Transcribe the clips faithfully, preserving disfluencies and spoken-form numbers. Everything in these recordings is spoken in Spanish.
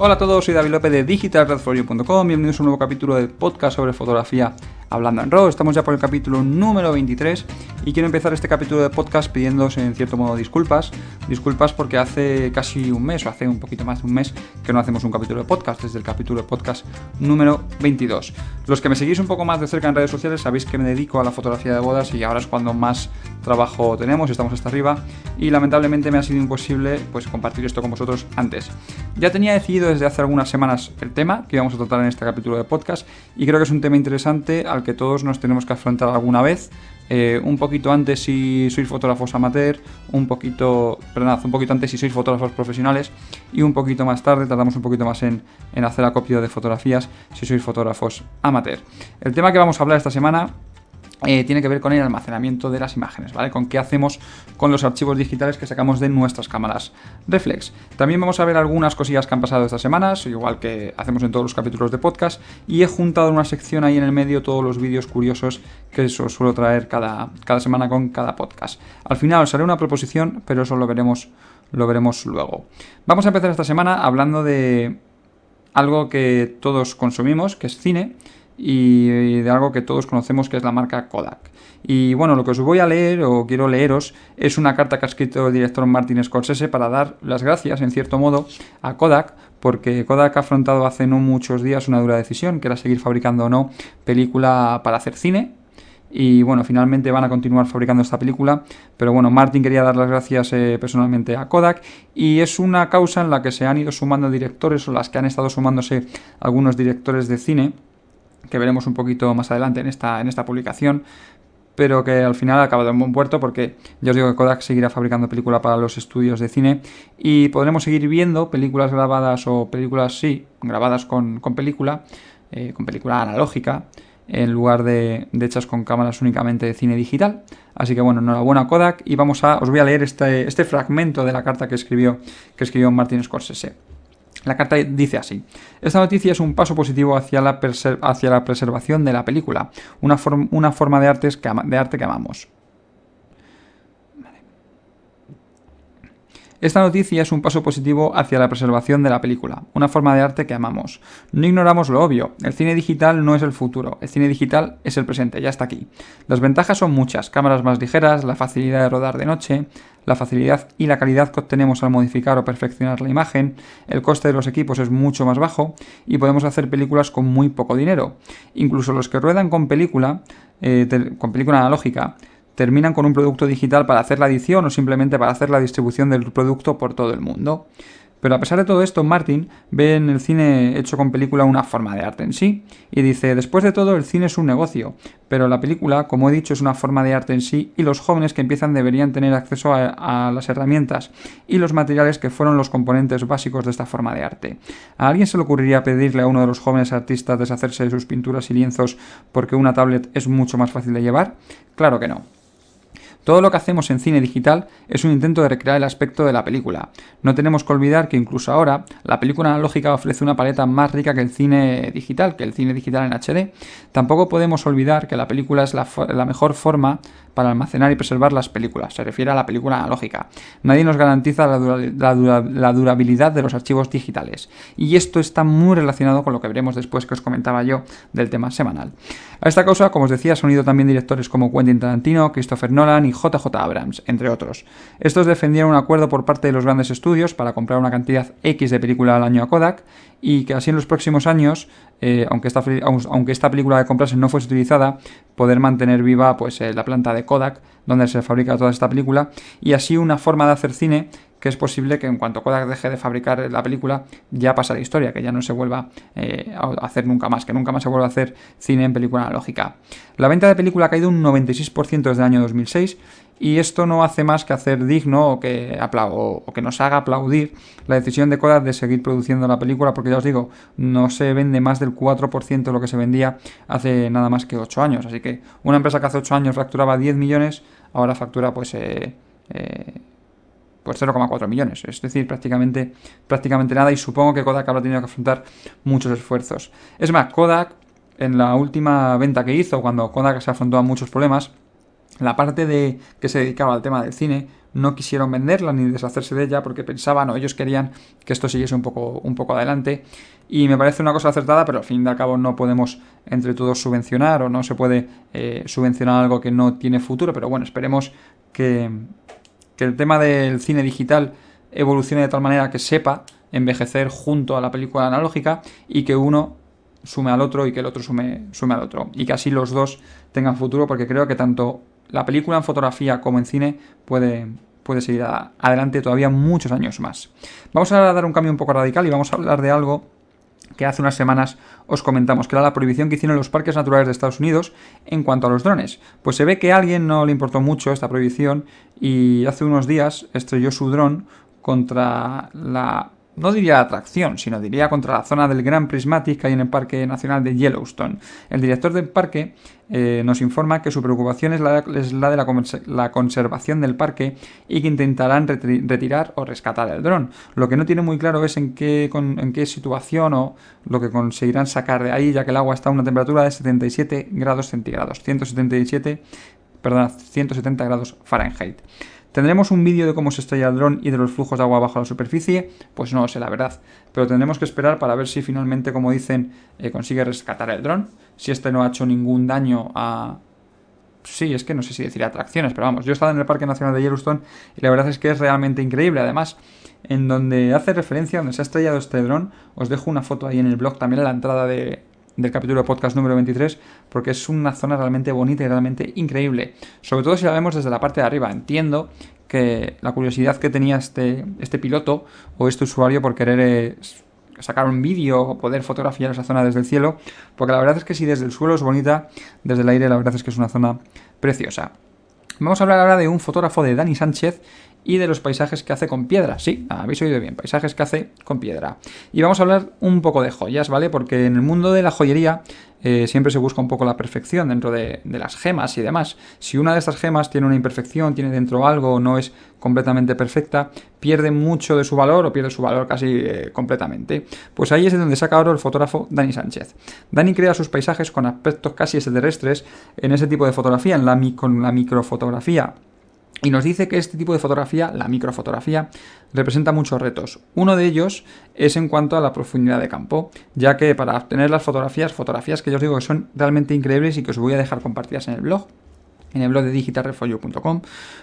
Hola a todos, soy David López de digital red for you punto com. Bienvenidos a un nuevo capítulo del podcast sobre fotografía Hablando en RAW. Estamos ya por el capítulo número veintitrés y quiero empezar este capítulo de podcast pidiéndoos en cierto modo disculpas. Disculpas porque hace casi un mes, o hace un poquito más de un mes, que no hacemos un capítulo de podcast, desde el capítulo de podcast número veintidós. Los que me seguís un poco más de cerca en redes sociales sabéis que me dedico a la fotografía de bodas y ahora es cuando más trabajo tenemos, estamos hasta arriba y lamentablemente me ha sido imposible pues compartir esto con vosotros antes. Ya tenía decidido desde hace algunas semanas el tema que íbamos a tratar en este capítulo de podcast y creo que es un tema interesante al que todos nos tenemos que afrontar alguna vez, eh, un poquito antes si sois fotógrafos amateur, un poquito, perdón, un poquito antes si sois fotógrafos profesionales y un poquito más tarde, tardamos un poquito más en, en hacer acopio de fotografías si sois fotógrafos amateur. El tema que vamos a hablar esta semana Eh, tiene que ver con el almacenamiento de las imágenes, ¿vale? Con qué hacemos con los archivos digitales que sacamos de nuestras cámaras reflex. También vamos a ver algunas cosillas que han pasado estas semanas, igual que hacemos en todos los capítulos de podcast, y he juntado una sección ahí en el medio todos los vídeos curiosos que os suelo traer cada, cada semana con cada podcast. Al final os haré una proposición, pero eso lo veremos, lo veremos luego. Vamos a empezar esta semana hablando de algo que todos consumimos, que es cine, y de algo que todos conocemos, que es la marca Kodak. Y bueno, lo que os voy a leer, o quiero leeros, es una carta que ha escrito el director Martin Scorsese para dar las gracias, en cierto modo, a Kodak, porque Kodak ha afrontado hace no muchos días una dura decisión, que era seguir fabricando o no película para hacer cine. Y bueno, finalmente van a continuar fabricando esta película, pero bueno, Martin quería dar las gracias eh, personalmente a Kodak, y es una causa en la que se han ido sumando directores, o las que han estado sumándose algunos directores de cine, que veremos un poquito más adelante en esta, en esta publicación, pero que al final ha acabado en buen puerto, porque ya os digo que Kodak seguirá fabricando película para los estudios de cine y podremos seguir viendo películas grabadas o películas, sí, grabadas con, con película, eh, con película analógica, en lugar de, de hechas con cámaras únicamente de cine digital. Así que bueno, enhorabuena a Kodak, y vamos a, os voy a leer este, este fragmento de la carta que escribió, que escribió Martin Scorsese. La carta dice así: esta noticia es un paso positivo hacia la, perse- hacia la preservación de la película, una, for- una forma de, artes que ama- de arte que amamos. Esta noticia es un paso positivo hacia la preservación de la película, una forma de arte que amamos. No ignoramos lo obvio, el cine digital no es el futuro, el cine digital es el presente, ya está aquí. Las ventajas son muchas: cámaras más ligeras, la facilidad de rodar de noche, la facilidad y la calidad que obtenemos al modificar o perfeccionar la imagen, el coste de los equipos es mucho más bajo y podemos hacer películas con muy poco dinero. Incluso los que ruedan con película, eh, te- con película analógica, terminan con un producto digital para hacer la edición o simplemente para hacer la distribución del producto por todo el mundo. Pero a pesar de todo esto, Martin ve en el cine hecho con película una forma de arte en sí, y dice: después de todo, el cine es un negocio, pero la película, como he dicho, es una forma de arte en sí, y los jóvenes que empiezan deberían tener acceso a, a las herramientas y los materiales que fueron los componentes básicos de esta forma de arte. ¿A alguien se le ocurriría pedirle a uno de los jóvenes artistas deshacerse de sus pinturas y lienzos porque una tablet es mucho más fácil de llevar? Claro que no. Todo lo que hacemos en cine digital es un intento de recrear el aspecto de la película. No tenemos que olvidar que incluso ahora la película analógica ofrece una paleta más rica que el cine digital, que el cine digital en H D. Tampoco podemos olvidar que la película es la, for- la mejor forma para almacenar y preservar las películas. Se refiere a la película analógica. Nadie nos garantiza la, dura- la, dura- la durabilidad de los archivos digitales. Y esto está muy relacionado con lo que veremos después, que os comentaba yo del tema semanal. A esta causa, como os decía, se han unido también directores como Quentin Tarantino, Christopher Nolan y J J Abrams, entre otros. Estos defendieron un acuerdo por parte de los grandes estudios para comprar una cantidad X de película al año a Kodak, y que así en los próximos años, eh, aunque, esta, aunque esta película que comprasen no fuese utilizada, poder mantener viva pues, eh, la planta de Kodak, donde se fabrica toda esta película, y así una forma de hacer cine que es posible que en cuanto Kodak deje de fabricar la película ya pasa la historia, que ya no se vuelva eh, a hacer nunca más, que nunca más se vuelva a hacer cine en película analógica. La venta de película ha caído un noventa y seis por ciento desde el año dos mil seis, y esto no hace más que hacer digno o que, apla- o, o que nos haga aplaudir la decisión de Kodak de seguir produciendo la película, porque ya os digo, no se vende más del cuatro por ciento de lo que se vendía hace nada más que ocho años, así que una empresa que hace ocho años facturaba diez millones, ahora factura pues... Eh, eh, Pues cero coma cuatro millones, es decir, prácticamente, prácticamente nada, y supongo que Kodak habrá tenido que afrontar muchos esfuerzos. Es más, Kodak, en la última venta que hizo, cuando Kodak se afrontó a muchos problemas, La parte de que se dedicaba al tema del cine no quisieron venderla ni deshacerse de ella porque pensaban o ellos querían que esto siguiese un poco, un poco adelante, y me parece una cosa acertada, pero al fin y al cabo no podemos entre todos subvencionar o no se puede eh, subvencionar algo que no tiene futuro, pero bueno, esperemos que, que el tema del cine digital evolucione de tal manera que sepa envejecer junto a la película analógica y que uno sume al otro y que el otro sume, sume al otro y que así los dos tengan futuro, porque creo que tanto la película en fotografía como en cine puede, puede seguir a, adelante todavía muchos años más. Vamos a dar un cambio un poco radical y vamos a hablar de algo que hace unas semanas os comentamos, que era la prohibición que hicieron los parques naturales de Estados Unidos en cuanto a los drones. Pues se ve que a alguien no le importó mucho esta prohibición y hace unos días estrelló su dron contra la... no diría atracción, sino diría contra la zona del Gran Prismatic que hay en el Parque Nacional de Yellowstone. El director del parque eh, nos informa que su preocupación es la, es la de la, la conservación del parque y que intentarán retri, retirar o rescatar el dron. Lo que no tiene muy claro es en qué, con, en qué situación o lo que conseguirán sacar de ahí, ya que el agua está a una temperatura de setenta y siete grados centígrados, ciento setenta y siete, perdón, ciento setenta grados Fahrenheit. ¿Tendremos un vídeo de cómo se estrella el dron y de los flujos de agua bajo la superficie? Pues no lo sé, la verdad. Pero tendremos que esperar para ver si finalmente, como dicen, eh, consigue rescatar el dron. Si este no ha hecho ningún daño a... Sí, es que no sé si decir atracciones, pero vamos. Yo he estado en el Parque Nacional de Yellowstone y la verdad es que es realmente increíble. Además, en donde hace referencia, donde se ha estrellado este dron, os dejo una foto ahí en el blog, también a la entrada de... del capítulo de podcast número veintitrés, porque es una zona realmente bonita y realmente increíble, sobre todo si la vemos desde la parte de arriba. Entiendo que la curiosidad que tenía este, este piloto o este usuario por querer eh, sacar un vídeo o poder fotografiar esa zona desde el cielo, porque la verdad es que si desde el suelo es bonita, desde el aire la verdad es que es una zona preciosa. Vamos a hablar ahora de un fotógrafo, de Dani Sánchez, y de los paisajes que hace con piedra. Sí, habéis oído bien, paisajes que hace con piedra. Y vamos a hablar un poco de joyas, ¿vale? Porque en el mundo de la joyería eh, siempre se busca un poco la perfección dentro de, de las gemas y demás. Si una de estas gemas tiene una imperfección, tiene dentro algo o no es completamente perfecta, pierde mucho de su valor o pierde su valor casi eh, completamente. Pues ahí es de donde saca ahora el fotógrafo Dani Sánchez. Dani crea sus paisajes con aspectos casi extraterrestres en ese tipo de fotografía, en la, con la microfotografía. Y nos dice que este tipo de fotografía, la microfotografía, representa muchos retos. Uno de ellos es en cuanto a la profundidad de campo, ya que para obtener las fotografías, fotografías que yo os digo que son realmente increíbles y que os voy a dejar compartidas en el blog, en el blog de digital refolio punto com,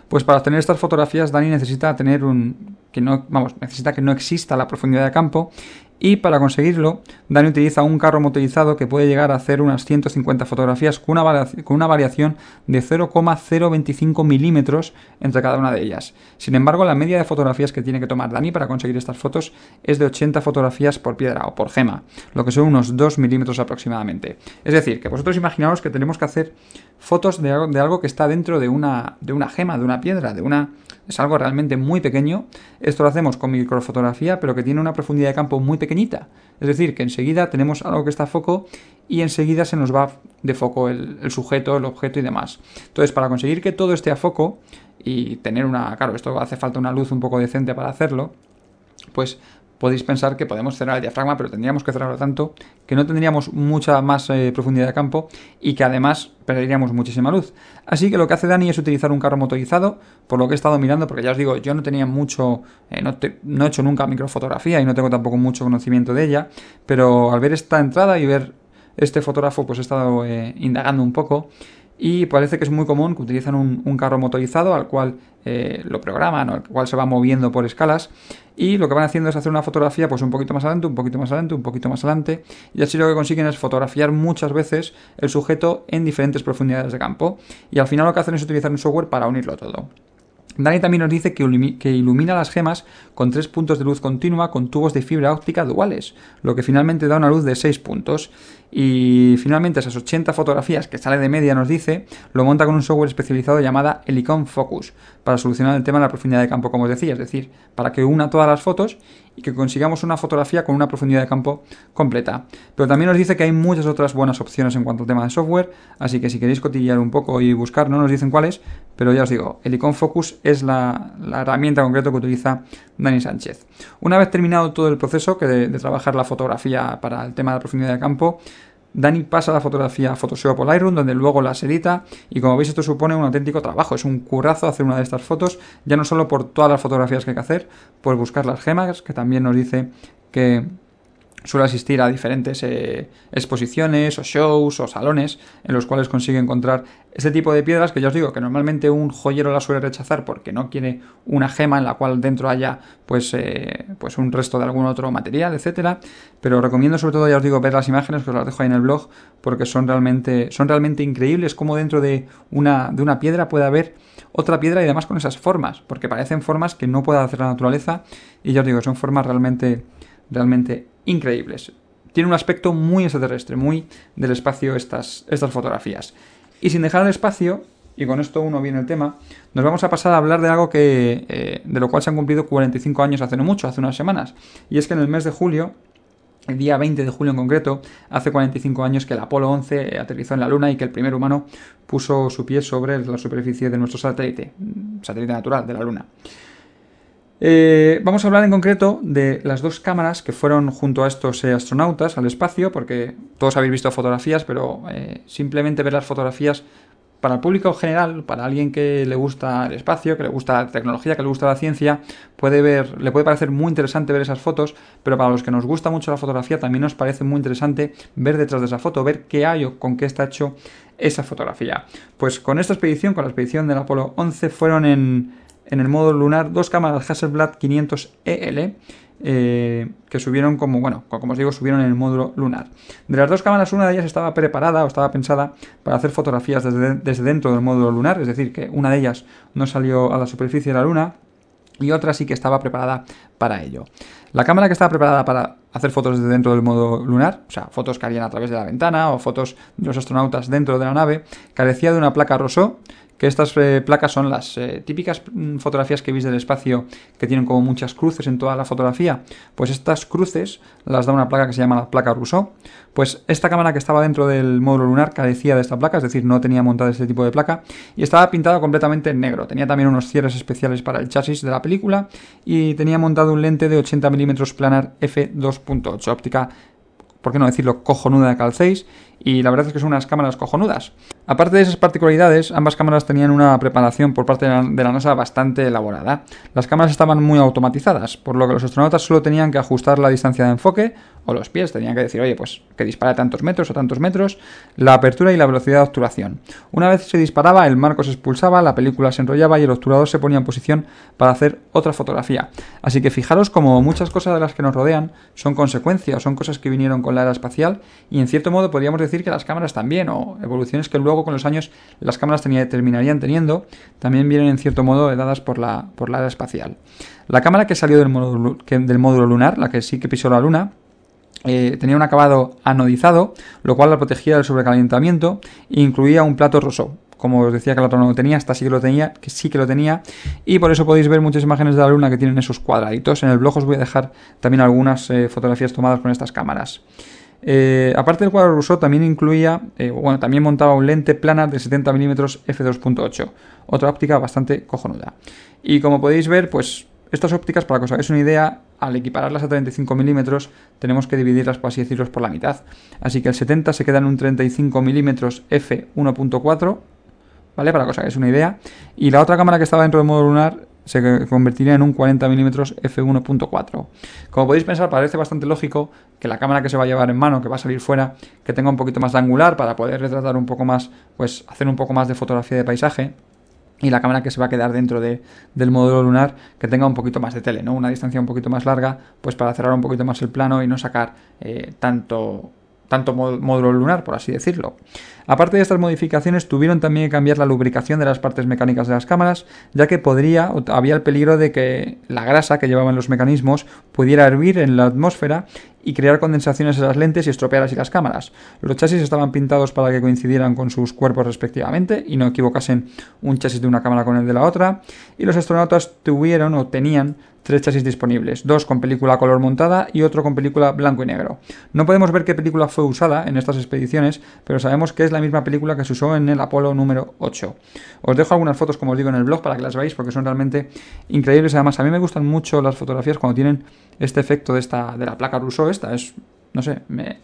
pues para obtener estas fotografías Dani necesita tener un... que no, vamos, necesita que no exista la profundidad de campo, y para conseguirlo Dani utiliza un carro motorizado que puede llegar a hacer unas ciento cincuenta fotografías con una, con una variación de cero coma cero veinticinco milímetros entre cada una de ellas. Sin embargo, la media de fotografías que tiene que tomar Dani para conseguir estas fotos es de ochenta fotografías por piedra o por gema, lo que son unos dos milímetros aproximadamente. Es decir, que vosotros imaginaos que tenemos que hacer fotos de algo, de algo que está dentro de una, de una gema, de una piedra, de una... es algo realmente muy pequeño. Esto lo hacemos con microfotografía, pero que tiene una profundidad de campo muy pequeñita. Es decir, que enseguida tenemos algo que está a foco y enseguida se nos va de foco el, el sujeto, el objeto y demás. Entonces, para conseguir que todo esté a foco y tener una... Claro, esto hace falta una luz un poco decente para hacerlo, pues... podéis pensar que podemos cerrar el diafragma, pero tendríamos que cerrarlo tanto que no tendríamos mucha más eh, profundidad de campo y que además perderíamos muchísima luz. Así que lo que hace Dani es utilizar un carro motorizado, por lo que he estado mirando, porque ya os digo, yo no tenía mucho, eh, no, te, no he hecho nunca microfotografía y no tengo tampoco mucho conocimiento de ella, pero al ver esta entrada y ver este fotógrafo, pues he estado eh, indagando un poco. Y parece que es muy común que utilizan un, un carro motorizado al cual eh, lo programan o al cual se va moviendo por escalas, y lo que van haciendo es hacer una fotografía pues un poquito más adelante, un poquito más adelante, un poquito más adelante, y así lo que consiguen es fotografiar muchas veces el sujeto en diferentes profundidades de campo, y al final lo que hacen es utilizar un software para unirlo todo. Dani también nos dice que ilumina las gemas con tres puntos de luz continua con tubos de fibra óptica duales, lo que finalmente da una luz de seis puntos. Y finalmente esas ochenta fotografías que sale de media, nos dice, lo monta con un software especializado llamado Helicon Focus para solucionar el tema de la profundidad de campo, como os decía, es decir, para que una todas las fotos y que consigamos una fotografía con una profundidad de campo completa. Pero también nos dice que hay muchas otras buenas opciones en cuanto al tema de software, así que si queréis cotillear un poco y buscar, no nos dicen cuáles, pero ya os digo, Helicon Focus es la, la herramienta concreta que utiliza Dani Sánchez. Una vez terminado todo el proceso que de, de trabajar la fotografía para el tema de la profundidad de campo, Dani pasa la fotografía a Photoshop o Lightroom, donde luego las edita, y como veis esto supone un auténtico trabajo, es un currazo hacer una de estas fotos, ya no solo por todas las fotografías que hay que hacer, por buscar las gemas, que también nos dice que suele asistir a diferentes eh, exposiciones o shows o salones en los cuales consigue encontrar este tipo de piedras que ya os digo que normalmente un joyero la suele rechazar porque no quiere una gema en la cual dentro haya pues, eh, pues un resto de algún otro material, etcétera. Pero recomiendo sobre todo, ya os digo, ver las imágenes, que os las dejo ahí en el blog, porque son realmente, son realmente increíbles como dentro de una, de una piedra puede haber otra piedra, y además con esas formas, porque parecen formas que no puede hacer la naturaleza, y ya os digo, son formas realmente realmente increíbles. Tiene un aspecto muy extraterrestre, muy del espacio estas, estas fotografías. Y sin dejar el espacio, y con esto uno viene el tema, nos vamos a pasar a hablar de algo que eh, de lo cual se han cumplido cuarenta y cinco años hace no mucho, hace unas semanas. Y es que en el mes de julio, el día veinte de julio en concreto, hace cuarenta y cinco años que el Apolo once aterrizó en la Luna y que el primer humano puso su pie sobre la superficie de nuestro satélite, satélite natural de la Luna. Eh, vamos a hablar en concreto de las dos cámaras que fueron junto a estos eh, astronautas al espacio, porque todos habéis visto fotografías, pero eh, simplemente ver las fotografías para el público en general, para alguien que le gusta el espacio, que le gusta la tecnología, que le gusta la ciencia, puede ver, le puede parecer muy interesante ver esas fotos, pero para los que nos gusta mucho la fotografía también nos parece muy interesante ver detrás de esa foto, ver qué hay o con qué está hecho esa fotografía. Pues con esta expedición, con la expedición del Apolo once, fueron en... en el módulo lunar dos cámaras Hasselblad quinientos E L eh, que subieron como, bueno, como os digo, subieron en el módulo lunar. De las dos cámaras, una de ellas estaba preparada o estaba pensada para hacer fotografías desde, desde dentro del módulo lunar, es decir, que una de ellas no salió a la superficie de la Luna, y otra sí que estaba preparada para ello. La cámara que estaba preparada para hacer fotos desde dentro del módulo lunar, o sea, fotos que harían a través de la ventana o fotos de los astronautas dentro de la nave, carecía de una placa Rossó, que estas eh, placas son las eh, típicas fotografías que veis del espacio, que tienen como muchas cruces en toda la fotografía. Pues estas cruces las da una placa que se llama la placa Rossó. Pues esta cámara que estaba dentro del módulo lunar carecía de esta placa, es decir, no tenía montada este tipo de placa, y estaba pintada completamente en negro. Tenía también unos cierres especiales para el chasis de la película, y tenía montado un lente de ochenta milímetros planar F dos punto ocho, óptica, por qué no decirlo, cojonuda de Cal seis, y la verdad es que son unas cámaras cojonudas. Aparte de esas particularidades, ambas cámaras tenían una preparación por parte de la, de la NASA bastante elaborada. Las cámaras estaban muy automatizadas, por lo que los astronautas solo tenían que ajustar la distancia de enfoque, o los pies, tenían que decir, oye, pues que dispara tantos metros o tantos metros, la apertura y la velocidad de obturación. Una vez se disparaba, el marco se expulsaba, la película se enrollaba y el obturador se ponía en posición para hacer otra fotografía. Así que fijaros como muchas cosas de las que nos rodean son consecuencias, son cosas que vinieron con la era espacial, y en cierto modo podríamos decir que las cámaras también, o evoluciones que luego con los años las cámaras tenía, terminarían teniendo, también vienen en cierto modo heredadas por la, por la era espacial. La cámara que salió del módulo, que, del módulo lunar, la que sí que pisó la Luna, Eh, tenía un acabado anodizado, lo cual la protegía del sobrecalentamiento, e incluía un plato Rossó. Como os decía que el otro no lo tenía, esta sí que lo tenía, que sí que lo tenía, y por eso podéis ver muchas imágenes de la Luna que tienen esos cuadraditos. En el blog os voy a dejar también algunas eh, fotografías tomadas con estas cámaras. Eh, aparte del cuadro Rossó, también incluía, eh, bueno, también montaba un lente planar de setenta milímetros F dos punto ocho, otra óptica bastante cojonuda. Y como podéis ver, pues estas ópticas, para que os hagáis una idea, al equipararlas a treinta y cinco milímetros tenemos que dividirlas, por así decirlo, por la mitad. Así que el setenta se queda en un treinta y cinco milímetros F uno punto cuatro, ¿vale? Para que os hagáis una idea. Y la otra cámara que estaba dentro del módulo lunar se convertiría en un cuarenta milímetros F uno punto cuatro. Como podéis pensar, parece bastante lógico que la cámara que se va a llevar en mano, que va a salir fuera, que tenga un poquito más de angular para poder retratar un poco más, pues hacer un poco más de fotografía de paisaje, y la cámara que se va a quedar dentro de, del módulo lunar, que tenga un poquito más de tele, ¿no? Una distancia un poquito más larga, pues para cerrar un poquito más el plano y no sacar eh, tanto... tanto módulo lunar, por así decirlo. Aparte de estas modificaciones, tuvieron también que cambiar la lubricación de las partes mecánicas de las cámaras, ya que podría, o había el peligro de que la grasa que llevaban los mecanismos pudiera hervir en la atmósfera y crear condensaciones en las lentes y estropear así las cámaras. Los chasis estaban pintados para que coincidieran con sus cuerpos respectivamente y no equivocasen un chasis de una cámara con el de la otra, y los astronautas tuvieron o tenían tres chasis disponibles, dos con película a color montada y otro con película blanco y negro. No podemos ver qué película fue usada en estas expediciones, pero sabemos que es la misma película que se usó en el Apolo número ocho. Os dejo algunas fotos, como os digo, en el blog para que las veáis, porque son realmente increíbles. Además, a mí me gustan mucho las fotografías cuando tienen este efecto de, esta, de la placa Rossó. Esta es, no sé, me,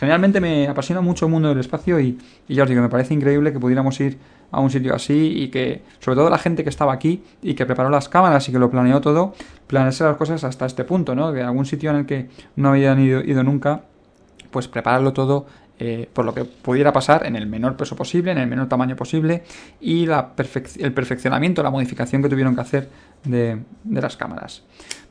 Generalmente me apasiona mucho el mundo del espacio y, y ya os digo, me parece increíble que pudiéramos ir a un sitio así y que, sobre todo la gente que estaba aquí y que preparó las cámaras y que lo planeó todo, planearse las cosas hasta este punto, ¿no? De algún sitio en el que no habían ido, ido nunca, pues prepararlo todo eh, por lo que pudiera pasar en el menor peso posible, en el menor tamaño posible y la perfec el perfeccionamiento, la modificación que tuvieron que hacer de, de las cámaras.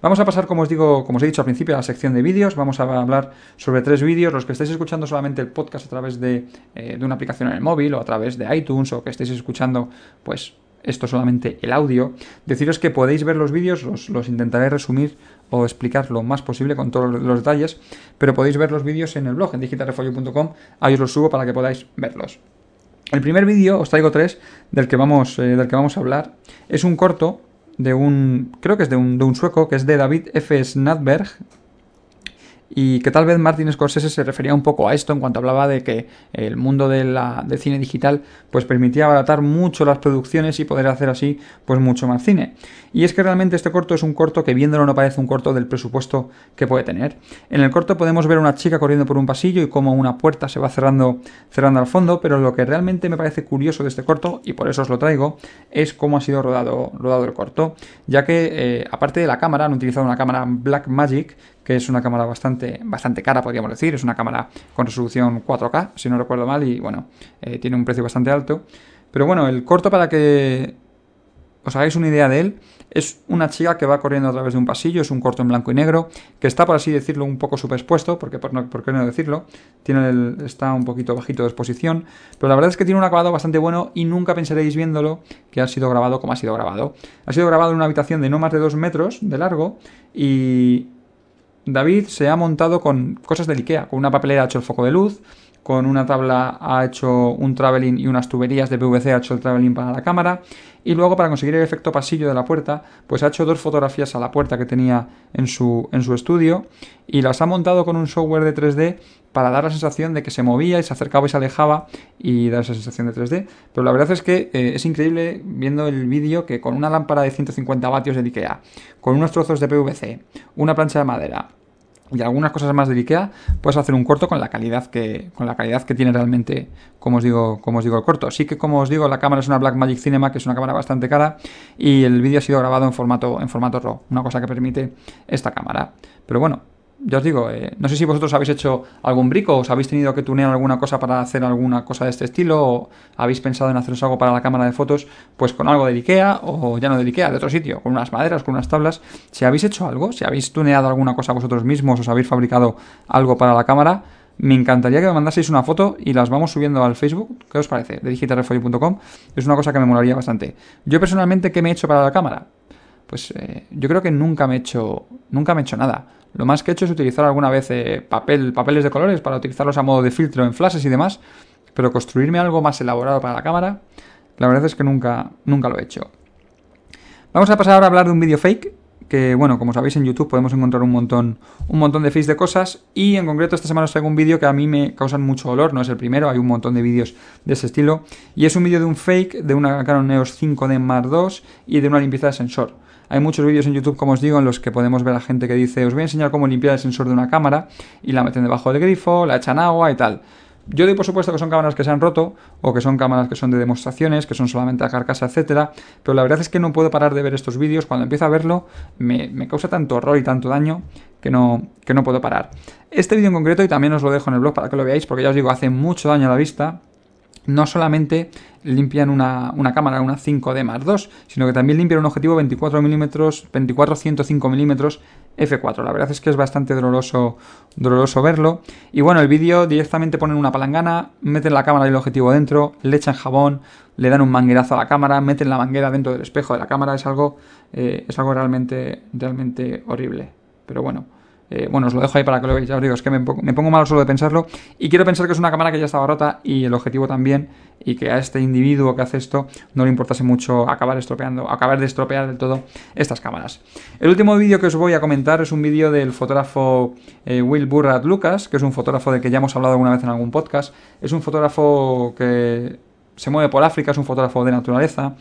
Vamos a pasar, como os digo, como os he dicho al principio, a la sección de vídeos. Vamos a hablar sobre tres vídeos. Los que estáis escuchando solamente el podcast a través de, eh, de una aplicación en el móvil o a través de iTunes o que estéis escuchando, pues, esto solamente el audio. Deciros que podéis ver los vídeos, los, los intentaré resumir o explicar lo más posible con todos los detalles, pero podéis ver los vídeos en el blog, en digital refolio punto com. Ahí os los subo para que podáis verlos. El primer vídeo, os traigo tres, del que vamos, eh, del que vamos a hablar. Es un corto de un, creo que es de un, de un sueco, que es de David F. Sandberg, y que tal vez Martin Scorsese se refería un poco a esto en cuanto hablaba de que el mundo de la, del cine digital pues permitía abaratar mucho las producciones y poder hacer así pues mucho más cine. Y es que realmente este corto es un corto que viéndolo no parece un corto del presupuesto que puede tener. En el corto podemos ver a una chica corriendo por un pasillo y cómo una puerta se va cerrando, cerrando al fondo, pero lo que realmente me parece curioso de este corto, y por eso os lo traigo, es cómo ha sido rodado, rodado el corto, ya que eh, aparte de la cámara han utilizado una cámara Blackmagic, que es una cámara bastante, bastante cara, podríamos decir. Es una cámara con resolución cuatro K, si no recuerdo mal, y bueno, eh, tiene un precio bastante alto. Pero bueno, el corto, para que os hagáis una idea de él, es una chica que va corriendo a través de un pasillo. Es un corto en blanco y negro, que está, por así decirlo, un poco superexpuesto, porque por, no, por qué no decirlo, tiene el, está un poquito bajito de exposición, pero la verdad es que tiene un acabado bastante bueno y nunca pensaréis viéndolo que ha sido grabado como ha sido grabado. Ha sido grabado en una habitación de no más de dos metros de largo y David se ha montado con cosas del IKEA. Con una papelera ha hecho el foco de luz, con una tabla ha hecho un traveling y unas tuberías de P V C ha hecho el traveling para la cámara, y luego, para conseguir el efecto pasillo de la puerta, pues ha hecho dos fotografías a la puerta que tenía en su, en su estudio, y las ha montado con un software de tres D para dar la sensación de que se movía y se acercaba y se alejaba y dar esa sensación de tres D. Pero la verdad es que eh, es increíble viendo el vídeo que con una lámpara de ciento cincuenta vatios de IKEA, con unos trozos de P V C, una plancha de madera y algunas cosas más de IKEA, puedes hacer un corto con la calidad que, con la calidad que tiene realmente, como os digo, como os digo el corto. Sí que, como os digo, la cámara es una Blackmagic Cinema, que es una cámara bastante cara, y el vídeo ha sido grabado en formato, en formato RAW, una cosa que permite esta cámara. Pero bueno, ya os digo, eh, no sé si vosotros habéis hecho algún brico, os habéis tenido que tunear alguna cosa para hacer alguna cosa de este estilo, o habéis pensado en haceros algo para la cámara de fotos, pues con algo de IKEA, o ya no de IKEA, de otro sitio, con unas maderas, con unas tablas. Si habéis hecho algo, si habéis tuneado alguna cosa vosotros mismos, os habéis fabricado algo para la cámara, me encantaría que me mandaseis una foto y las vamos subiendo al Facebook. ¿Qué os parece? De digital refolio punto com. Es una cosa que me molaría bastante. Yo personalmente, ¿qué me he hecho para la cámara? Pues eh, yo creo que nunca me he hecho, nunca me he hecho nada. Lo más que he hecho es utilizar alguna vez eh, papel, papeles de colores para utilizarlos a modo de filtro en flashes y demás, pero construirme algo más elaborado para la cámara, la verdad es que nunca, nunca lo he hecho. Vamos a pasar ahora a hablar de un vídeo fake, que bueno, como sabéis, en YouTube podemos encontrar un montón, un montón de fakes de cosas, y en concreto esta semana os traigo un vídeo que a mí me causan mucho dolor. No es el primero, hay un montón de vídeos de ese estilo, y es un vídeo de un fake de una Canon E O S cinco D Mark dos y de una limpieza de sensor. Hay muchos vídeos en YouTube, como os digo, en los que podemos ver a gente que dice: os voy a enseñar cómo limpiar el sensor de una cámara, y la meten debajo del grifo, la echan agua y tal. Yo doy por supuesto que son cámaras que se han roto, o que son cámaras que son de demostraciones, que son solamente a carcasa, etcétera. Pero la verdad es que no puedo parar de ver estos vídeos. Cuando empiezo a verlo, me, me causa tanto horror y tanto daño que no, que no puedo parar. Este vídeo en concreto, y también os lo dejo en el blog para que lo veáis, porque ya os digo, hace mucho daño a la vista. No solamente limpian una, una cámara, una cinco D Mark dos, sino que también limpian un objetivo veinticuatro ciento cinco milímetros F cuatro. La verdad es que es bastante doloroso, doloroso verlo. Y bueno, el vídeo directamente ponen una palangana, meten la cámara y el objetivo dentro, le echan jabón, le dan un manguerazo a la cámara, meten la manguera dentro del espejo de la cámara. Es algo, eh, es algo realmente, realmente horrible. Pero bueno. Eh, bueno, os lo dejo ahí para que lo veáis. Ya os digo, es que me, me pongo malo solo de pensarlo, y quiero pensar que es una cámara que ya estaba rota y el objetivo también, y que a este individuo que hace esto no le importase mucho acabar estropeando, acabar de estropear del todo estas cámaras. El último vídeo que os voy a comentar es un vídeo del fotógrafo eh, Will Burrard-Lucas, que es un fotógrafo del que ya hemos hablado alguna vez en algún podcast. Es un fotógrafo que se mueve por África, es un fotógrafo de naturaleza.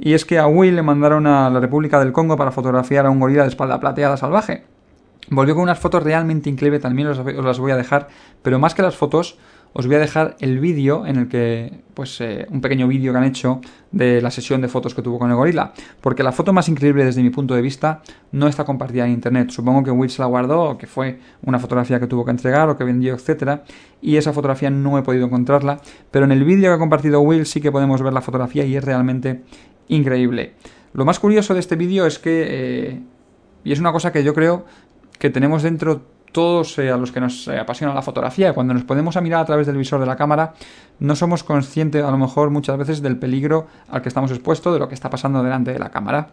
Y es que a Will le mandaron a la República del Congo para fotografiar a un gorila de espalda plateada salvaje. Volvió con unas fotos realmente increíbles, también os, os las voy a dejar, pero más que las fotos, os voy a dejar el vídeo en el que, pues, eh, un pequeño vídeo que han hecho de la sesión de fotos que tuvo con el gorila, porque la foto más increíble desde mi punto de vista no está compartida en internet. Supongo que Will se la guardó, o que fue una fotografía que tuvo que entregar, o que vendió, etcétera, y esa fotografía no he podido encontrarla, pero en el vídeo que ha compartido Will sí que podemos ver la fotografía y es realmente increíble. Lo más curioso de este vídeo es que, eh, y es una cosa que yo creo que tenemos dentro todos eh, a los que nos eh, apasiona la fotografía. Cuando nos ponemos a mirar a través del visor de la cámara, no somos conscientes, a lo mejor, muchas veces del peligro al que estamos expuestos, de lo que está pasando delante de la cámara.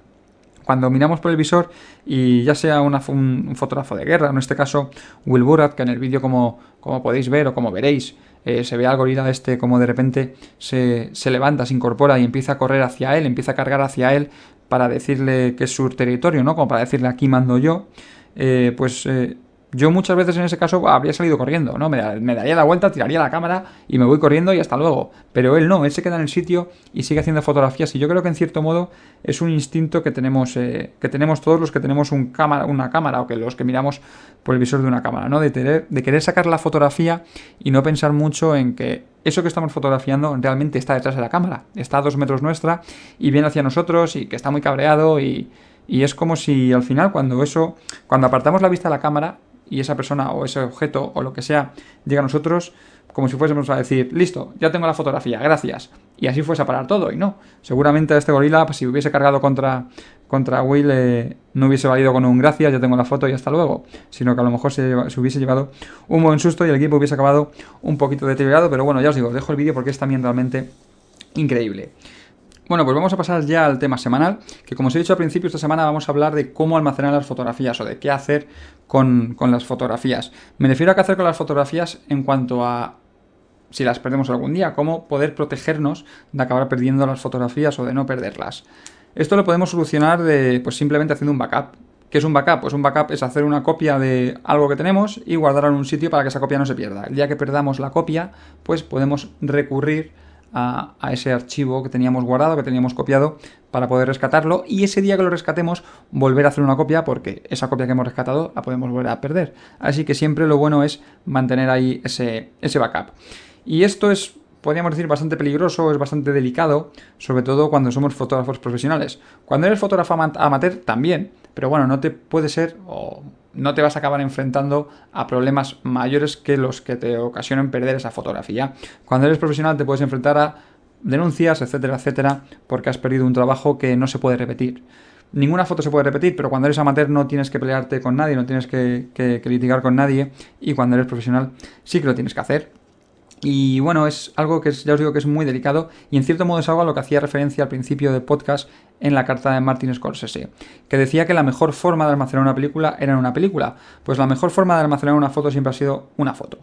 Cuando miramos por el visor, y ya sea una, un, un fotógrafo de guerra, en este caso Will Burrard, que en el vídeo, como, como podéis ver o como veréis, eh, se ve al gorila este como de repente se, se levanta, se incorpora y empieza a correr hacia él, empieza a cargar hacia él para decirle que es su territorio, ¿no? Como para decirle aquí mando yo. Eh, pues eh, yo muchas veces en ese caso habría salido corriendo, ¿no? Me, me daría la vuelta, tiraría la cámara y me voy corriendo y hasta luego. Pero él no, él se queda en el sitio y sigue haciendo fotografías, y yo creo que en cierto modo es un instinto que tenemos, eh, que tenemos todos los que tenemos un cámara, una cámara, o que los que miramos por el visor de una cámara, ¿no? De, tener, de querer sacar la fotografía y no pensar mucho en que eso que estamos fotografiando realmente está detrás de la cámara, está a dos metros nuestra y viene hacia nosotros y que está muy cabreado y... Y es como si al final, cuando eso, cuando apartamos la vista de la cámara y esa persona o ese objeto o lo que sea llega a nosotros, como si fuésemos a decir, listo, ya tengo la fotografía, gracias. Y así fuese a parar todo, y no. Seguramente a este gorila, pues, si hubiese cargado contra, contra Will, eh, no hubiese valido con un gracias, ya tengo la foto y hasta luego. Sino que a lo mejor se, lleva, se hubiese llevado un buen susto y el equipo hubiese acabado un poquito deteriorado. Pero bueno, ya os digo, os dejo el vídeo porque es también realmente increíble. Bueno, pues vamos a pasar ya al tema semanal, que como os he dicho al principio, esta semana vamos a hablar de cómo almacenar las fotografías o de qué hacer con, con las fotografías. Me refiero a qué hacer con las fotografías en cuanto a si las perdemos algún día, cómo poder protegernos de acabar perdiendo las fotografías o de no perderlas. Esto lo podemos solucionar de, pues, simplemente haciendo un backup. ¿Qué es un backup? Pues un backup es hacer una copia de algo que tenemos y guardarlo en un sitio para que esa copia no se pierda. El día que perdamos la copia, pues podemos recurrir A, a ese archivo que teníamos guardado, que teníamos copiado, para poder rescatarlo, y ese día que lo rescatemos volver a hacer una copia, porque esa copia que hemos rescatado la podemos volver a perder. Así que siempre lo bueno es mantener ahí ese, ese backup. Y esto es, podríamos decir, bastante peligroso, es bastante delicado, sobre todo cuando somos fotógrafos profesionales. Cuando eres fotógrafo amateur también, pero bueno, no te puede ser o no te vas a acabar enfrentando a problemas mayores que los que te ocasionen perder esa fotografía. Cuando eres profesional te puedes enfrentar a denuncias, etcétera, etcétera, porque has perdido un trabajo que no se puede repetir. Ninguna foto se puede repetir, pero cuando eres amateur no tienes que pelearte con nadie, no tienes que, que, que litigar con nadie, y cuando eres profesional sí que lo tienes que hacer. Y bueno, es algo que es, ya os digo que es muy delicado, y en cierto modo es algo a lo que hacía referencia al principio del podcast en la carta de Martin Scorsese, que decía que la mejor forma de almacenar una película era en una película. Pues la mejor forma de almacenar una foto siempre ha sido una foto.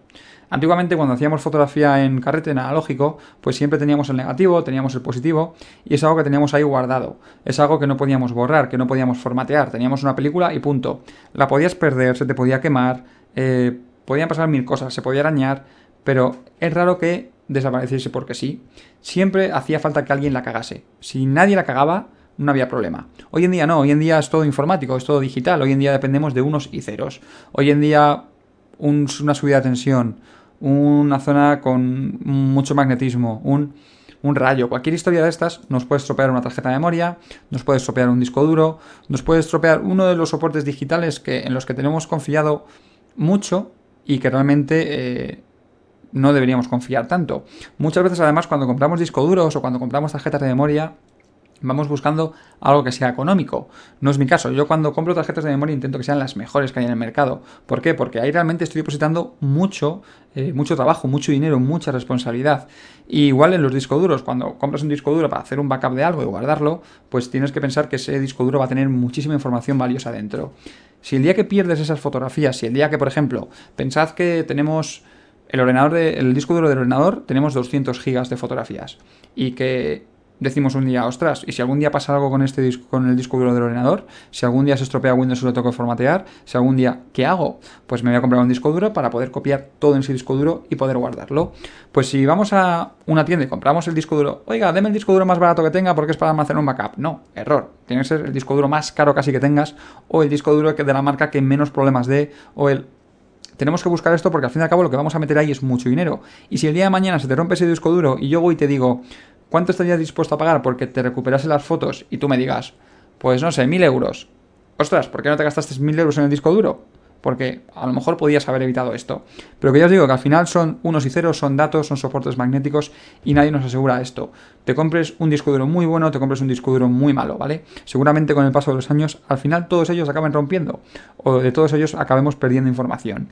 Antiguamente, cuando hacíamos fotografía en carrete, en analógico, pues siempre teníamos el negativo, teníamos el positivo, y es algo que teníamos ahí guardado. Es algo que no podíamos borrar, que no podíamos formatear. Teníamos una película y punto. La podías perder, se te podía quemar, eh, podían pasar mil cosas, se podía arañar, pero es raro que desapareciese porque sí. Siempre hacía falta que alguien la cagase. Si nadie la cagaba, no había problema. Hoy en día no, hoy en día es todo informático, es todo digital. Hoy en día dependemos de unos y ceros. Hoy en día un, una subida de tensión, una zona con mucho magnetismo, un, un rayo, cualquier historia de estas nos puede estropear una tarjeta de memoria, nos puede estropear un disco duro, nos puede estropear uno de los soportes digitales que, en los que tenemos confiado mucho y que realmente... Eh, no deberíamos confiar tanto. Muchas veces, además, cuando compramos discos duros o cuando compramos tarjetas de memoria, vamos buscando algo que sea económico. No es mi caso. Yo cuando compro tarjetas de memoria intento que sean las mejores que hay en el mercado. ¿Por qué? Porque ahí realmente estoy depositando mucho, eh, mucho trabajo, mucho dinero, mucha responsabilidad. Y igual en los discos duros. Cuando compras un disco duro para hacer un backup de algo y guardarlo, pues tienes que pensar que ese disco duro va a tener muchísima información valiosa dentro. Si el día que pierdes esas fotografías, si el día que, por ejemplo, pensad que tenemos... El, ordenador de, el disco duro del ordenador tenemos doscientos gigas de fotografías, y que decimos un día, ostras, y si algún día pasa algo con este disco, con el disco duro del ordenador, si algún día se estropea Windows y lo tengo que formatear, si algún día, ¿qué hago? Pues me voy a comprar un disco duro para poder copiar todo en ese disco duro y poder guardarlo. Pues si vamos a una tienda y compramos el disco duro, oiga, deme el disco duro más barato que tenga porque es para almacenar un backup. No, error. Tiene que ser el disco duro más caro casi que tengas, o el disco duro de la marca que menos problemas dé, o el... Tenemos que buscar esto porque al fin y al cabo lo que vamos a meter ahí es mucho dinero. Y si el día de mañana se te rompe ese disco duro y yo voy y te digo, ¿cuánto estarías dispuesto a pagar porque te recuperase las fotos? Y tú me digas, pues no sé, mil euros. Ostras, ¿por qué no te gastaste mil euros en el disco duro? Porque a lo mejor podías haber evitado esto. Pero que ya os digo que al final son unos y ceros, son datos, son soportes magnéticos y nadie nos asegura esto. Te compres un disco duro muy bueno, te compres un disco duro muy malo, ¿vale? Seguramente con el paso de los años, al final todos ellos acaben rompiendo o de todos ellos acabemos perdiendo información.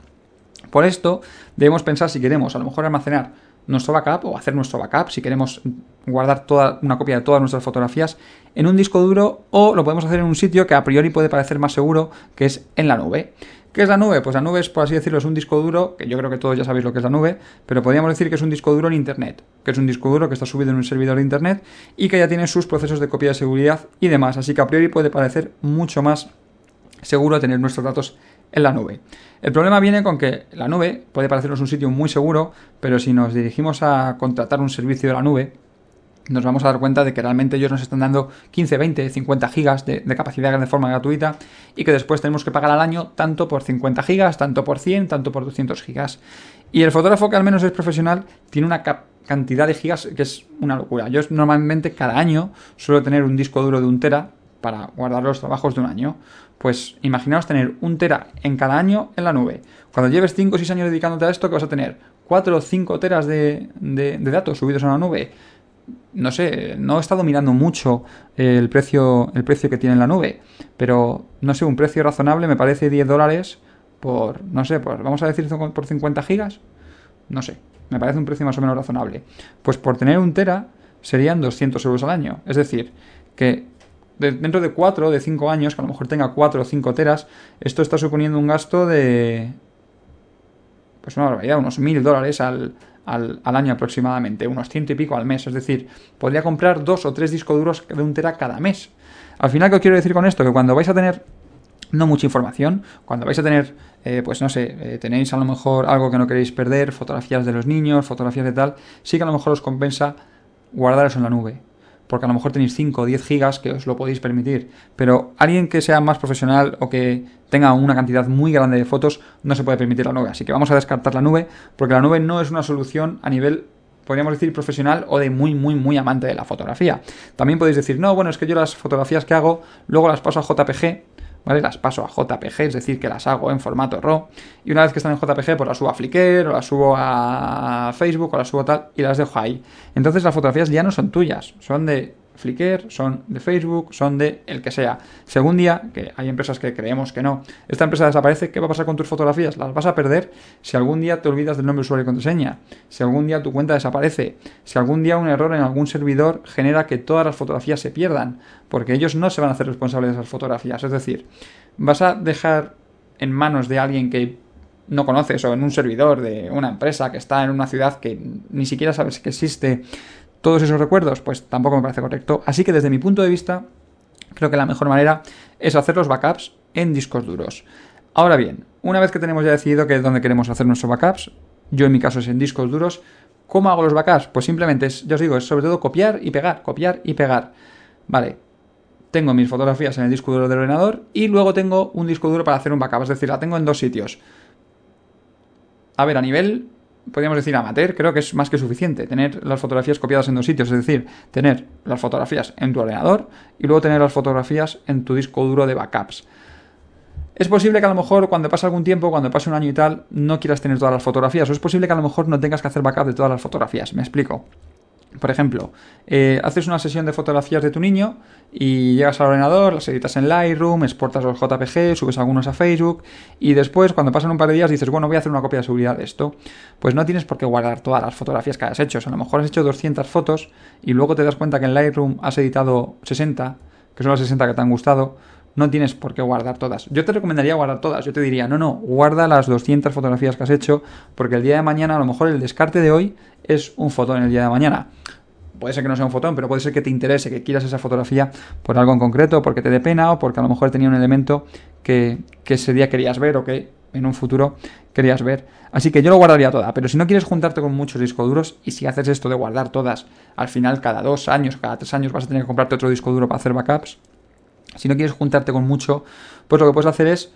Por esto debemos pensar si queremos a lo mejor almacenar nuestro backup o hacer nuestro backup, si queremos guardar toda una copia de todas nuestras fotografías en un disco duro, o lo podemos hacer en un sitio que a priori puede parecer más seguro, que es en la nube. ¿Qué es la nube? Pues la nube es, por así decirlo, es un disco duro, que yo creo que todos ya sabéis lo que es la nube, pero podríamos decir que es un disco duro en internet, que es un disco duro que está subido en un servidor de internet y que ya tiene sus procesos de copia de seguridad y demás, así que a priori puede parecer mucho más seguro tener nuestros datos en la nube. El problema viene con que la nube puede parecernos un sitio muy seguro, pero si nos dirigimos a contratar un servicio de la nube, nos vamos a dar cuenta de que realmente ellos nos están dando quince, veinte, cincuenta gigas de, de capacidad de forma gratuita y que después tenemos que pagar al año tanto por cincuenta gigas, tanto por cien, tanto por doscientos gigas. Y el fotógrafo que al menos es profesional tiene una capacidad cantidad de gigas que es una locura. Yo normalmente cada año suelo tener un disco duro de un tera para guardar los trabajos de un año. Pues imaginaos tener un tera en cada año en la nube. Cuando lleves cinco o seis años dedicándote a esto, ¿qué vas a tener? cuatro o cinco teras de, de, de datos subidos a la nube. No sé, no he estado mirando mucho el precio, el precio que tiene en la nube, pero no sé, un precio razonable me parece diez dólares por, no sé, por, vamos a decir por cincuenta gigas. No sé, me parece un precio más o menos razonable. Pues por tener un tera serían doscientos euros al año. Es decir, que dentro de cuatro o de cinco años, que a lo mejor tenga cuatro o cinco teras, esto está suponiendo un gasto de, pues una barbaridad, unos mil dólares al, al, al año aproximadamente, unos ciento y pico al mes. Es decir, podría comprar dos o tres discos duros de un tera cada mes. Al final, ¿qué quiero decir con esto? Que cuando vais a tener no mucha información, cuando vais a tener, eh, pues no sé, eh, tenéis a lo mejor algo que no queréis perder, fotografías de los niños, fotografías de tal, sí que a lo mejor os compensa guardaros en la nube, porque a lo mejor tenéis cinco o diez gigas que os lo podéis permitir, pero alguien que sea más profesional o que tenga una cantidad muy grande de fotos no se puede permitir la nube, así que vamos a descartar la nube, porque la nube no es una solución a nivel, podríamos decir, profesional o de muy, muy, muy amante de la fotografía. También podéis decir, no, bueno, es que yo las fotografías que hago luego las paso a J P G, ¿vale? Las paso a J P G, es decir, que las hago en formato RAW, y una vez que están en J P G, pues las subo a Flickr, o las subo a Facebook, o las subo tal, y las dejo ahí. Entonces las fotografías ya no son tuyas, son de Flickr, son de Facebook, son de el que sea. Si algún día, que hay empresas que creemos que no, esta empresa desaparece, ¿qué va a pasar con tus fotografías? Las vas a perder si algún día te olvidas del nombre de usuario y contraseña, si algún día tu cuenta desaparece, si algún día un error en algún servidor genera que todas las fotografías se pierdan, porque ellos no se van a hacer responsables de esas fotografías. Es decir, vas a dejar en manos de alguien que no conoces o en un servidor de una empresa que está en una ciudad que ni siquiera sabes que existe todos esos recuerdos, pues tampoco me parece correcto. Así que desde mi punto de vista, creo que la mejor manera es hacer los backups en discos duros. Ahora bien, una vez que tenemos ya decidido que es donde queremos hacer nuestros backups, yo en mi caso es en discos duros, ¿cómo hago los backups? Pues simplemente, es, ya os digo, es sobre todo copiar y pegar, copiar y pegar. Vale, tengo mis fotografías en el disco duro del ordenador y luego tengo un disco duro para hacer un backup, es decir, la tengo en dos sitios. A ver, a nivel, podríamos decir amateur, creo que es más que suficiente tener las fotografías copiadas en dos sitios, es decir, tener las fotografías en tu ordenador y luego tener las fotografías en tu disco duro de backups. Es posible que a lo mejor cuando pase algún tiempo, cuando pase un año y tal, no quieras tener todas las fotografías, o es posible que a lo mejor no tengas que hacer backup de todas las fotografías, me explico. Por ejemplo, eh, haces una sesión de fotografías de tu niño y llegas al ordenador, las editas en Lightroom, exportas los J P G, subes algunos a Facebook y después, cuando pasan un par de días, dices, bueno, voy a hacer una copia de seguridad de esto. Pues no tienes por qué guardar todas las fotografías que has hecho. O sea, a lo mejor has hecho doscientas fotos y luego te das cuenta que en Lightroom has editado sesenta, que son las sesenta que te han gustado. No tienes por qué guardar todas. Yo te recomendaría guardar todas. Yo te diría, no, no, guarda las doscientas fotografías que has hecho, porque el día de mañana, a lo mejor el descarte de hoy es un fotón el día de mañana. puede ser que no sea un fotón, pero puede ser que te interese, que quieras esa fotografía por algo en concreto, porque te dé pena o porque a lo mejor tenía un elemento que, que ese día querías ver o que en un futuro querías ver. Así que yo lo guardaría toda, pero si no quieres juntarte con muchos discos duros y si haces esto de guardar todas, al final cada dos años, cada tres años vas a tener que comprarte otro disco duro para hacer backups. Si no quieres juntarte con mucho, pues lo que puedes hacer es,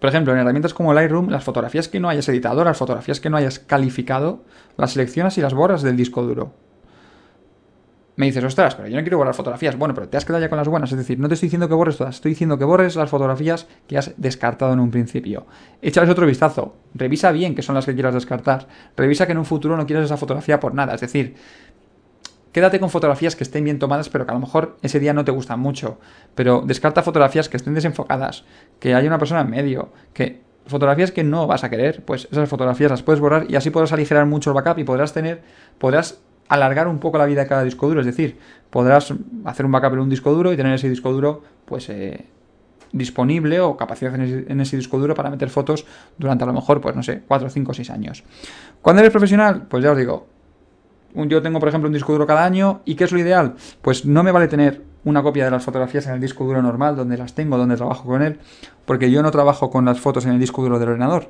por ejemplo, en herramientas como Lightroom, las fotografías que no hayas editado, las fotografías que no hayas calificado, las seleccionas y las borras del disco duro. Me dices, ostras, pero yo no quiero borrar fotografías. Bueno, pero te has quedado ya con las buenas. Es decir, no te estoy diciendo que borres todas. Estoy diciendo que borres las fotografías que has descartado en un principio. Échales otro vistazo. Revisa bien que son las que quieras descartar. Revisa que en un futuro no quieras esa fotografía por nada. Es decir, quédate con fotografías que estén bien tomadas, pero que a lo mejor ese día no te gustan mucho. Pero descarta fotografías que estén desenfocadas, que haya una persona en medio, que fotografías que no vas a querer, pues esas fotografías las puedes borrar y así podrás aligerar mucho el backup y podrás tener, podrás alargar un poco la vida de cada disco duro. Es decir, podrás hacer un backup en un disco duro y tener ese disco duro, pues, eh, disponible o capacidad en ese, en ese disco duro para meter fotos durante, a lo mejor, pues no sé, cuatro, cinco, seis años. Cuando eres profesional, pues ya os digo, yo tengo, por ejemplo, un disco duro cada año. ¿Y qué es lo ideal? Pues no me vale tener una copia de las fotografías en el disco duro normal, donde las tengo, donde trabajo con él, porque yo no trabajo con las fotos en el disco duro del ordenador.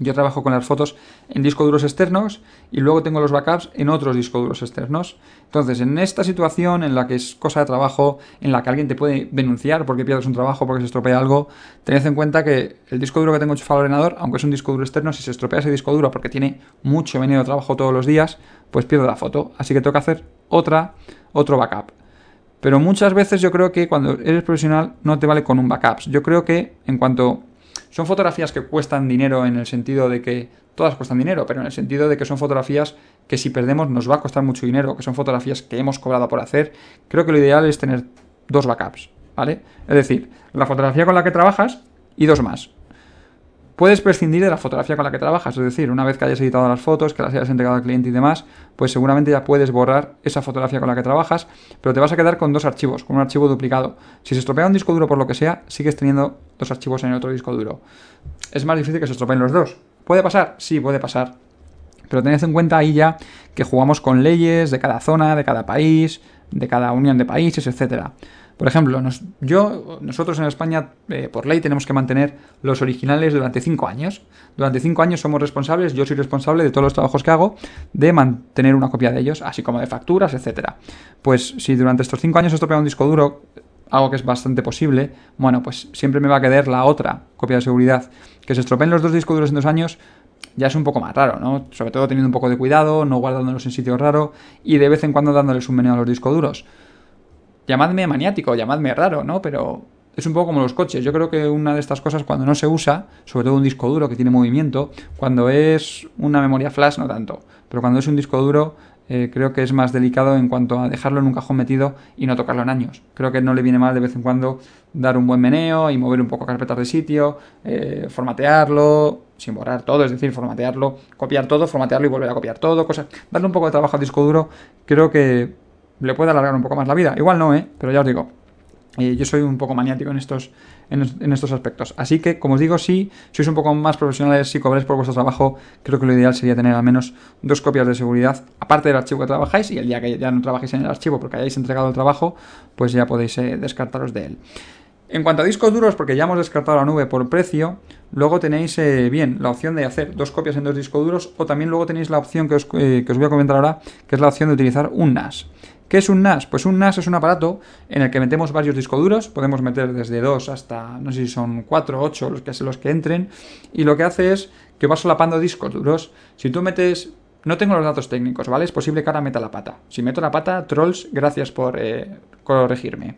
Yo trabajo con las fotos en discos duros externos y luego tengo los backups en otros discos duros externos. Entonces, en esta situación en la que es cosa de trabajo, en la que alguien te puede denunciar porque pierdes un trabajo, porque se estropea algo, tened en cuenta que el disco duro que tengo enchufado al ordenador, aunque es un disco duro externo, si se estropea ese disco duro porque tiene mucho veneno de trabajo todos los días, pues pierdo la foto. Así que tengo que hacer otra, otro backup. Pero muchas veces yo creo que cuando eres profesional no te vale con un backup. Yo creo que en cuanto... Son fotografías que cuestan dinero en el sentido de que todas cuestan dinero, pero en el sentido de que son fotografías que si perdemos nos va a costar mucho dinero, que son fotografías que hemos cobrado por hacer. Creo que lo ideal es tener dos backups, ¿vale? Es decir, la fotografía con la que trabajas y dos más. Puedes prescindir de la fotografía con la que trabajas, es decir, una vez que hayas editado las fotos, que las hayas entregado al cliente y demás, pues seguramente ya puedes borrar esa fotografía con la que trabajas, pero te vas a quedar con dos archivos, con un archivo duplicado. Si se estropea un disco duro por lo que sea, sigues teniendo dos archivos en el otro disco duro. Es más difícil que se estropeen los dos. ¿Puede pasar? Sí, puede pasar. Pero tened en cuenta ahí ya que jugamos con leyes de cada zona, de cada país, de cada unión de países, etcétera. Por ejemplo, nos, yo, nosotros en España, eh, por ley, tenemos que mantener los originales durante cinco años. Durante cinco años somos responsables, yo soy responsable de todos los trabajos que hago, de mantener una copia de ellos, así como de facturas, etcétera. Pues si durante estos cinco años he estropeado un disco duro, algo que es bastante posible, bueno, pues siempre me va a quedar la otra copia de seguridad. Que se estropeen los dos discos duros en dos años ya es un poco más raro, ¿no? Sobre todo teniendo un poco de cuidado, no guardándolos en sitios raros y de vez en cuando dándoles un meneo a los discos duros. Llamadme maniático, llamadme raro, ¿no? Pero es un poco como los coches. Yo creo que una de estas cosas cuando no se usa, sobre todo un disco duro que tiene movimiento, cuando es una memoria flash no tanto, pero cuando es un disco duro eh, creo que es más delicado en cuanto a dejarlo en un cajón metido y no tocarlo en años. Creo que no le viene mal de vez en cuando dar un buen meneo y mover un poco carpetas de sitio, eh, formatearlo, sin borrar todo, es decir, formatearlo, copiar todo, formatearlo y volver a copiar todo, cosas. Darle un poco de trabajo al disco duro creo que le puede alargar un poco más la vida. Igual no, ¿eh? Pero ya os digo, eh, yo soy un poco maniático en estos, en, en estos aspectos. Así que, como os digo, si sois un poco más profesionales, si cobráis por vuestro trabajo, creo que lo ideal sería tener al menos dos copias de seguridad, aparte del archivo que trabajáis, y el día que ya no trabajéis en el archivo porque hayáis entregado el trabajo, pues ya podéis eh, descartaros de él. En cuanto a discos duros, porque ya hemos descartado la nube por precio, luego tenéis eh, bien la opción de hacer dos copias en dos discos duros, o también luego tenéis la opción que os, eh, que os voy a comentar ahora, que es la opción de utilizar un N A S. ¿Qué es un N A S? Pues un N A S es un aparato en el que metemos varios discos duros, podemos meter desde dos hasta, no sé si son cuatro, ocho, los que, los que entren, y lo que hace es que va solapando discos duros. Si tú metes... No tengo los datos técnicos, ¿vale? Es posible que ahora meta la pata. Si meto la pata, trolls, gracias por eh, corregirme.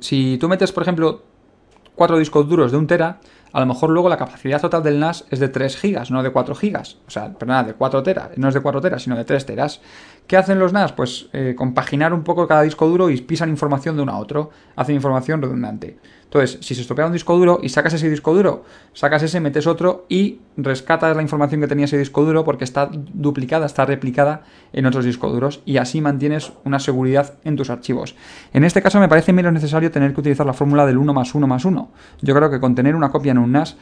Si tú metes, por ejemplo, cuatro discos duros de un tera, a lo mejor luego la capacidad total del N A S es de tres gigas, no de cuatro gigas. O sea, perdón, de cuatro teras. No es de cuatro teras, sino de tres teras. ¿Qué hacen los N A S? Pues eh, compaginar un poco cada disco duro y pisan información de uno a otro. Hacen información redundante. Entonces, si se estropea un disco duro y sacas ese disco duro, sacas ese, metes otro y rescatas la información que tenía ese disco duro porque está duplicada, está replicada en otros discos duros y así mantienes una seguridad en tus archivos. En este caso me parece menos necesario tener que utilizar la fórmula del uno más uno más uno. Yo creo que con tener una copia en un N A S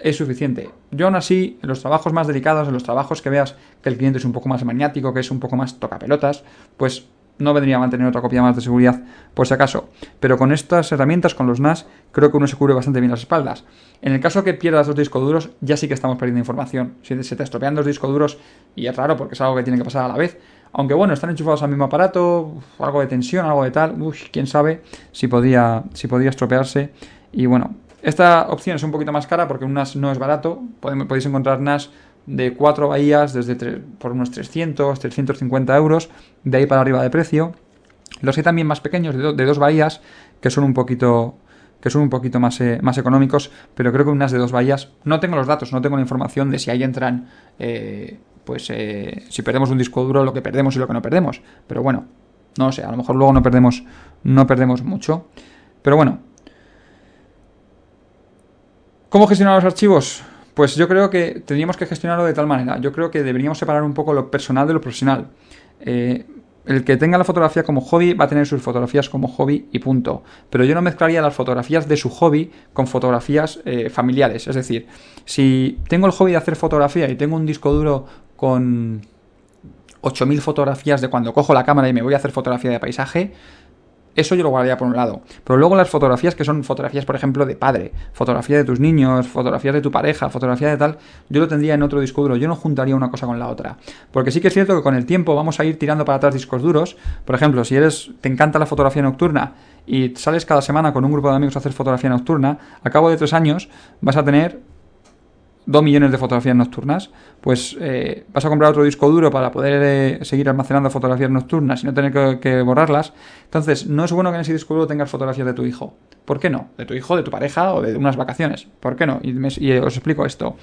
es suficiente. Yo aún así, en los trabajos más delicados, en los trabajos que veas que el cliente es un poco más maniático, que es un poco más tocapelotas, pues no vendría a mantener otra copia más de seguridad por si acaso. Pero con estas herramientas, con los N A S, creo que uno se cubre bastante bien las espaldas. En el caso que pierdas los discos duros, ya sí que estamos perdiendo información. Si se te estropean los discos duros, y es raro porque es algo que tiene que pasar a la vez, aunque bueno, están enchufados al mismo aparato, uf, algo de tensión, algo de tal, uff, quién sabe si podía, si podía estropearse. Y bueno, esta opción es un poquito más cara porque un N A S no es barato. Podéis encontrar N A S de cuatro bahías desde tres, por unos trescientos, trescientos cincuenta euros, de ahí para arriba de precio. Los hay también más pequeños, de, do, de dos bahías, que son un poquito, que son un poquito más, eh, más económicos, pero creo que un N A S de dos bahías, no tengo los datos, no tengo la información de si ahí entran, eh, pues eh, si perdemos un disco duro, lo que perdemos y lo que no perdemos, pero bueno, no lo sé, a lo mejor luego no perdemos, no perdemos mucho, pero bueno. ¿Cómo gestionar los archivos? Pues yo creo que tendríamos que gestionarlo de tal manera. Yo creo que deberíamos separar un poco lo personal de lo profesional. Eh, el que tenga la fotografía como hobby va a tener sus fotografías como hobby y punto. Pero yo no mezclaría las fotografías de su hobby con fotografías eh, familiares. Es decir, si tengo el hobby de hacer fotografía y tengo un disco duro con ocho mil fotografías de cuando cojo la cámara y me voy a hacer fotografía de paisaje, eso yo lo guardaría por un lado, pero luego las fotografías que son fotografías, por ejemplo, de padre, fotografía de tus niños, fotografías de tu pareja, fotografía de tal, yo lo tendría en otro disco duro. Yo no juntaría una cosa con la otra, porque sí que es cierto que con el tiempo vamos a ir tirando para atrás discos duros. Por ejemplo, si eres, te encanta la fotografía nocturna y sales cada semana con un grupo de amigos a hacer fotografía nocturna, a cabo de tres años vas a tener dos millones de fotografías nocturnas. Pues eh, vas a comprar otro disco duro para poder eh, seguir almacenando fotografías nocturnas y no tener que, que borrarlas. Entonces, no es bueno que en ese disco duro tengas fotografías de tu hijo. ¿Por qué no? De tu hijo, de tu pareja o de unas vacaciones. ¿Por qué no? Y, me, y os explico esto.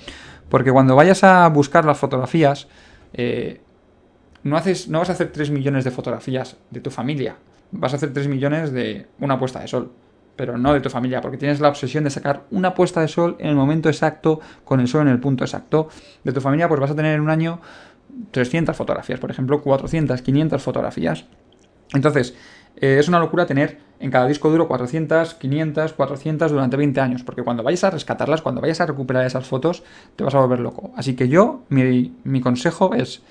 Porque cuando vayas a buscar las fotografías, eh, no, haces, no vas a hacer tres millones de fotografías de tu familia. Vas a hacer tres millones de una puesta de sol, pero no de tu familia, porque tienes la obsesión de sacar una puesta de sol en el momento exacto, con el sol en el punto exacto. De tu familia, pues vas a tener en un año trescientas fotografías, por ejemplo, cuatrocientas, quinientas fotografías. Entonces, eh, es una locura tener en cada disco duro cuatrocientas, quinientas, cuatrocientas durante veinte años, porque cuando vayas a rescatarlas, cuando vayas a recuperar esas fotos, te vas a volver loco. Así que yo, mi, mi consejo es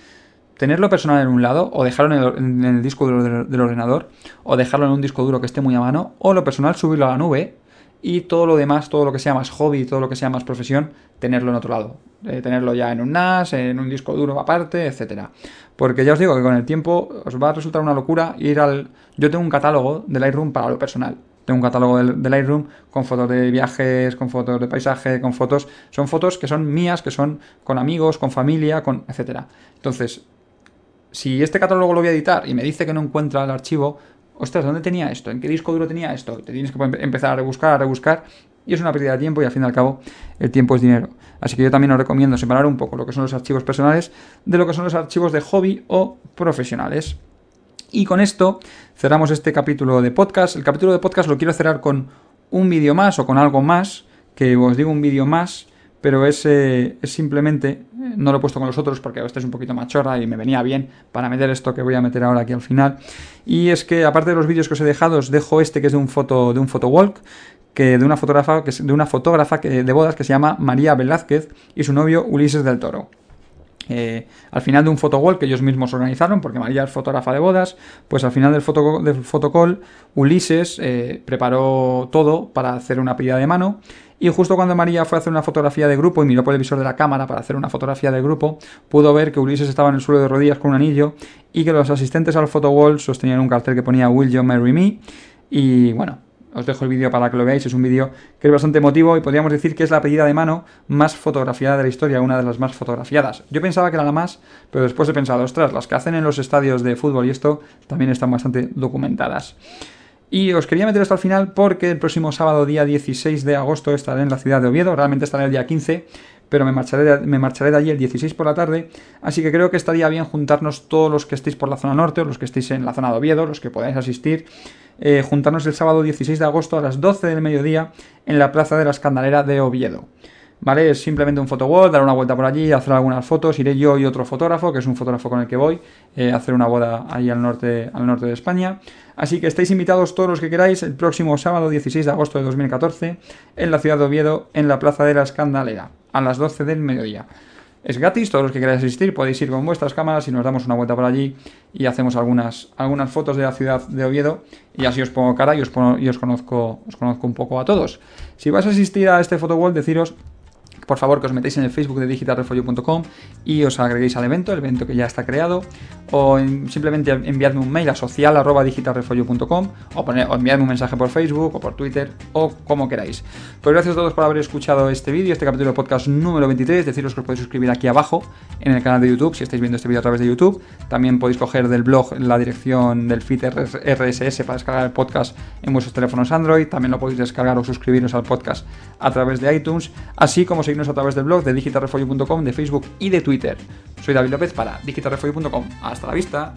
tenerlo personal en un lado, o dejarlo en el, en el disco duro del, del ordenador, o dejarlo en un disco duro que esté muy a mano, o lo personal subirlo a la nube, y todo lo demás, todo lo que sea más hobby, todo lo que sea más profesión, tenerlo en otro lado. Eh, tenerlo ya en un N A S, en un disco duro aparte, etcétera. Porque ya os digo que con el tiempo os va a resultar una locura ir al... Yo tengo un catálogo de Lightroom para lo personal. Tengo un catálogo de Lightroom con fotos de viajes, con fotos de paisaje, con fotos... Son fotos que son mías, que son con amigos, con familia, con... etcétera. Entonces, si este catálogo lo voy a editar y me dice que no encuentra el archivo, ostras, ¿dónde tenía esto? ¿En qué disco duro tenía esto? Te tienes que empezar a rebuscar, a rebuscar, y es una pérdida de tiempo, y al fin y al cabo el tiempo es dinero. Así que yo también os recomiendo separar un poco lo que son los archivos personales de lo que son los archivos de hobby o profesionales. Y con esto cerramos este capítulo de podcast. El capítulo de podcast lo quiero cerrar con un vídeo más o con algo más, que os digo un vídeo más, pero es, eh, es simplemente... No lo he puesto con los otros porque este es un poquito machorra y me venía bien para meter esto que voy a meter ahora aquí al final. Y es que, aparte de los vídeos que os he dejado, os dejo este que es de un foto, de un photowalk, que de una fotógrafa, que es de una fotógrafa que, de bodas, que se llama María Velázquez y su novio Ulises del Toro. Eh, al final de un photowall que ellos mismos organizaron, porque María es fotógrafa de bodas, pues al final del, foto, del photocall Ulises eh, preparó todo para hacer una pida de mano, y justo cuando María fue a hacer una fotografía de grupo y miró por el visor de la cámara para hacer una fotografía de grupo, pudo ver que Ulises estaba en el suelo de rodillas con un anillo y que los asistentes al photowall sostenían un cartel que ponía "Will you marry me?". Y bueno, os dejo el vídeo para que lo veáis. Es un vídeo que es bastante emotivo y podríamos decir que es la pedida de mano más fotografiada de la historia, una de las más fotografiadas. Yo pensaba que era la más, pero después he pensado, ostras, las que hacen en los estadios de fútbol y esto también están bastante documentadas. Y os quería meter esto al final porque el próximo sábado, día dieciséis de agosto, estaré en la ciudad de Oviedo. Realmente estaré el día quince, pero me marcharé, de, me marcharé de allí el dieciséis por la tarde, así que creo que estaría bien juntarnos todos los que estéis por la zona norte, o los que estéis en la zona de Oviedo, los que podáis asistir, eh, juntarnos el sábado dieciséis de agosto a las doce del mediodía en la plaza de la Escandalera de Oviedo. Vale, es simplemente un photowall, dar una vuelta por allí, hacer algunas fotos, iré yo y otro fotógrafo, que es un fotógrafo con el que voy, eh, a hacer una boda ahí al norte, al norte de España. Así que estáis invitados todos los que queráis el próximo sábado dieciséis de agosto de dos mil catorce en la ciudad de Oviedo, en la plaza de la Escandalera. a las doce del mediodía. Es gratis, todos los que queráis asistir podéis ir con vuestras cámaras y nos damos una vuelta por allí y hacemos algunas, algunas fotos de la ciudad de Oviedo y así os pongo cara y os, pongo, y os, conozco, os conozco un poco a todos. Si vais a asistir a este Photowall, deciros, por favor, que os metáis en el Facebook de digital refolio punto com y os agreguéis al evento, el evento que ya está creado, o simplemente enviadme un mail a social arroba digital refolio punto com o, o enviadme un mensaje por Facebook o por Twitter o como queráis. Pues gracias a todos por haber escuchado este vídeo, este capítulo de podcast número veintitrés. Deciros que os podéis suscribir aquí abajo en el canal de YouTube si estáis viendo este vídeo a través de YouTube. También podéis coger del blog la dirección del feed R S S para descargar el podcast en vuestros teléfonos Android. También lo podéis descargar o suscribiros al podcast a través de iTunes, así como seguirnos a través del blog de digital refolio punto com, de Facebook y de Twitter. Soy David López para digital refolio punto com. Hasta la vista.